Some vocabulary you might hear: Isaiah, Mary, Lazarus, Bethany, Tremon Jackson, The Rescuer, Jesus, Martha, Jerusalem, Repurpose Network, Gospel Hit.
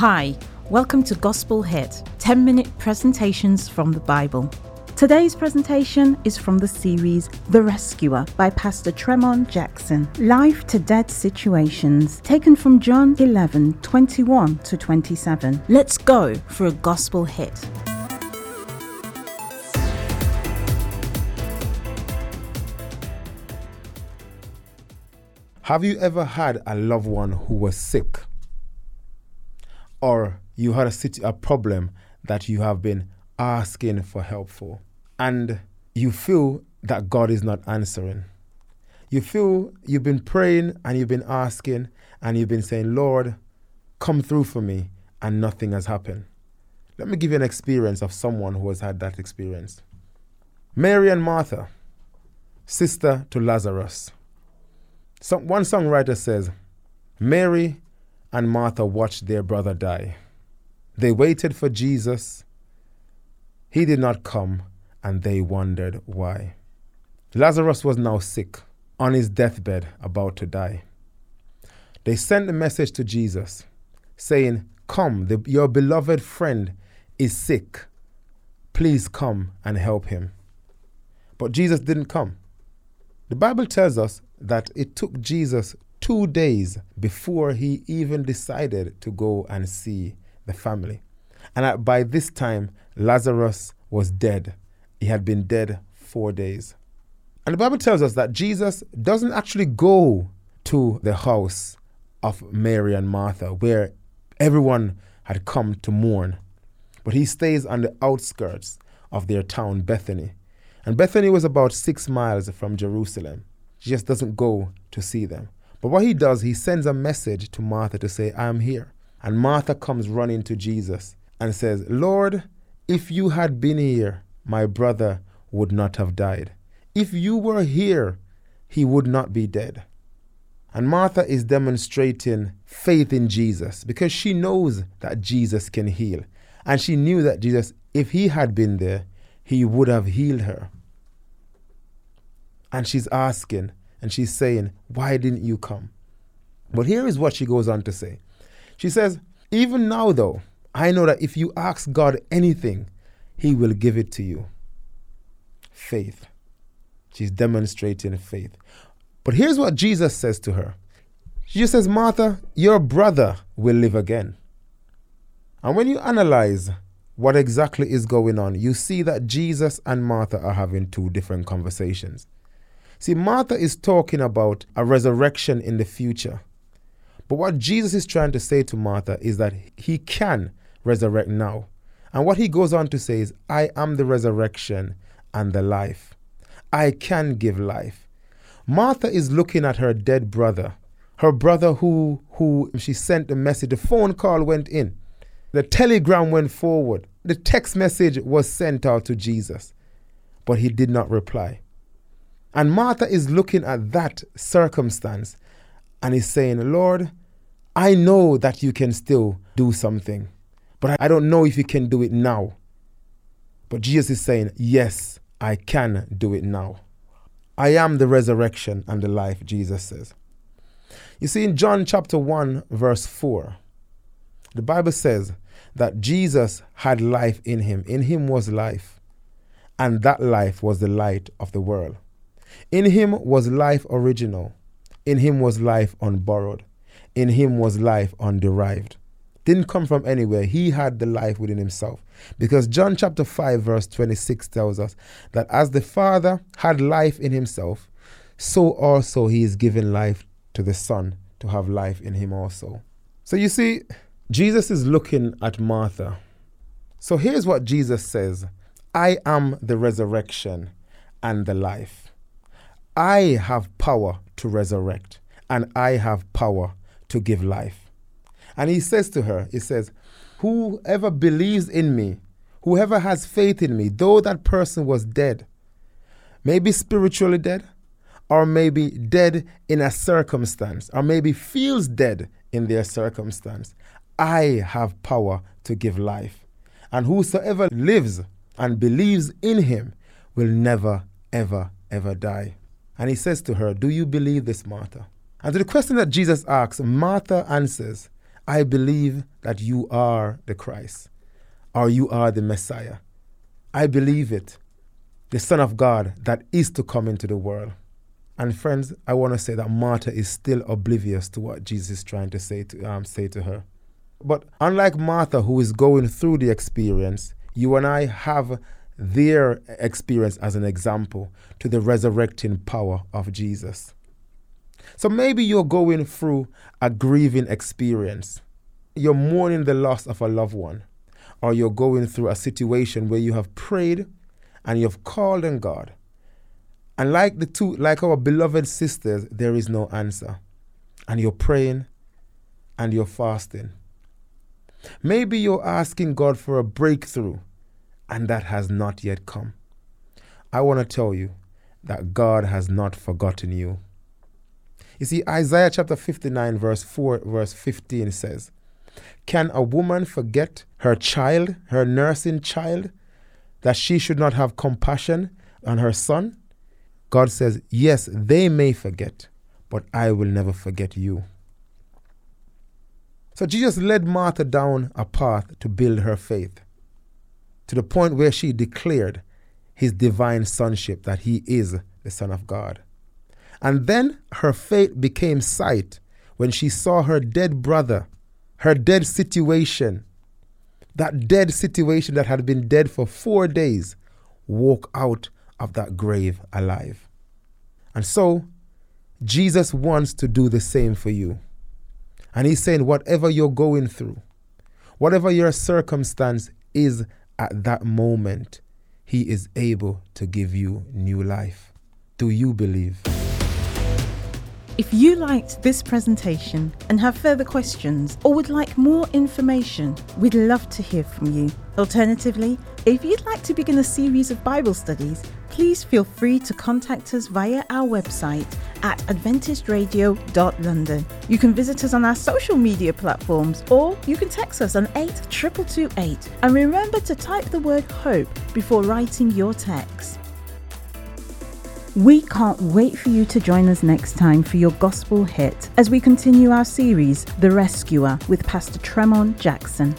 Hi, welcome to Gospel Hit, 10-minute presentations from the Bible. Today's presentation is from the series The Rescuer by Pastor Tremon Jackson. Life to Dead Situations, taken from John 11:21-27. Let's go for a Gospel Hit. Have you ever had a loved one who was sick? Or you had a problem that you have been asking for help for, and you feel that God is not answering. You feel you've been praying and you've been asking and you've been saying, Lord, come through for me, and nothing has happened. Let me give you an experience of someone who has had that experience. Mary and Martha, sister to Lazarus. One songwriter says, Mary and Martha watched their brother die. They waited for Jesus. He did not come, and they wondered why. Lazarus was now sick, on his deathbed, about to die. They sent a message to Jesus, saying, Come, your beloved friend is sick. Please come and help him. But Jesus didn't come. The Bible tells us that it took Jesus 2 days before he even decided to go and see the family. And by this time, Lazarus was dead. He had been dead 4 days. And the Bible tells us that Jesus doesn't actually go to the house of Mary and Martha, where everyone had come to mourn. But he stays on the outskirts of their town, Bethany. And Bethany was about 6 miles from Jerusalem. He just doesn't go to see them. But what he does, he sends a message to Martha to say, I am here. And Martha comes running to Jesus and says, Lord, if you had been here, my brother would not have died. If you were here, he would not be dead. And Martha is demonstrating faith in Jesus because she knows that Jesus can heal. And she knew that Jesus, if he had been there, he would have healed her. And she's asking, and she's saying, why didn't you come? But here is what she goes on to say. She says, even now though, I know that if you ask God anything, he will give it to you. Faith. She's demonstrating faith. But here's what Jesus says to her. She says, Martha, your brother will live again. And when you analyze what exactly is going on, you see that Jesus and Martha are having two different conversations. See, Martha is talking about a resurrection in the future. But what Jesus is trying to say to Martha is that he can resurrect now. And what he goes on to say is, I am the resurrection and the life. I can give life. Martha is looking at her dead brother, her brother who she sent a message. The phone call went in. The telegram went forward. The text message was sent out to Jesus, but he did not reply. And Martha is looking at that circumstance and is saying, Lord, I know that you can still do something, but I don't know if you can do it now. But Jesus is saying, yes, I can do it now. I am the resurrection and the life, Jesus says. You see, in John chapter 1, verse 4, the Bible says that Jesus had life in him. In him was life, and that life was the light of the world. In him was life original. In him was life unborrowed. In him was life underived. Didn't come from anywhere. He had the life within himself. Because John chapter 5 verse 26 tells us that as the Father had life in himself, so also he is giving life to the Son to have life in him also. So you see, Jesus is looking at Martha. So here's what Jesus says. I am the resurrection and the life. I have power to resurrect, and I have power to give life. And he says to her, he says, whoever believes in me, whoever has faith in me, though that person was dead, maybe spiritually dead, or maybe dead in a circumstance, or maybe feels dead in their circumstance, I have power to give life. And whosoever lives and believes in him will never, ever, ever die. And he says to her, do you believe this, Martha? And to the question that Jesus asks, Martha answers, I believe that you are the Christ, or you are the Messiah. I believe it, the Son of God that is to come into the world. And friends, I want to say that Martha is still oblivious to what Jesus is trying to say to her. But unlike Martha, who is going through the experience, you and I have their experience as an example to the resurrecting power of Jesus. So maybe you're going through a grieving experience. You're mourning the loss of a loved one, or you're going through a situation where you have prayed and you've called on God. And like our beloved sisters, there is no answer. And you're praying and you're fasting. Maybe you're asking God for a breakthrough, and that has not yet come. I want to tell you that God has not forgotten you. You see, Isaiah chapter 59, verse 15 says, "Can a woman forget her child, her nursing child, that she should not have compassion on her son?" God says, yes, they may forget, but I will never forget you. So Jesus led Martha down a path to build her faith, to the point where she declared his divine sonship, that he is the Son of God. And then her faith became sight when she saw her dead brother, her dead situation, that dead situation that had been dead for 4 days, walk out of that grave alive. And so, Jesus wants to do the same for you. And he's saying, whatever you're going through, whatever your circumstance is at that moment, he is able to give you new life. Do you believe? If you liked this presentation and have further questions or would like more information, we'd love to hear from you. Alternatively, if you'd like to begin a series of Bible studies, please feel free to contact us via our website at adventistradio.london. You can visit us on our social media platforms, or you can text us on 82228. And remember to type the word hope before writing your text. We can't wait for you to join us next time for your Gospel Hit as we continue our series, The Rescuer, with Pastor Tremon Jackson.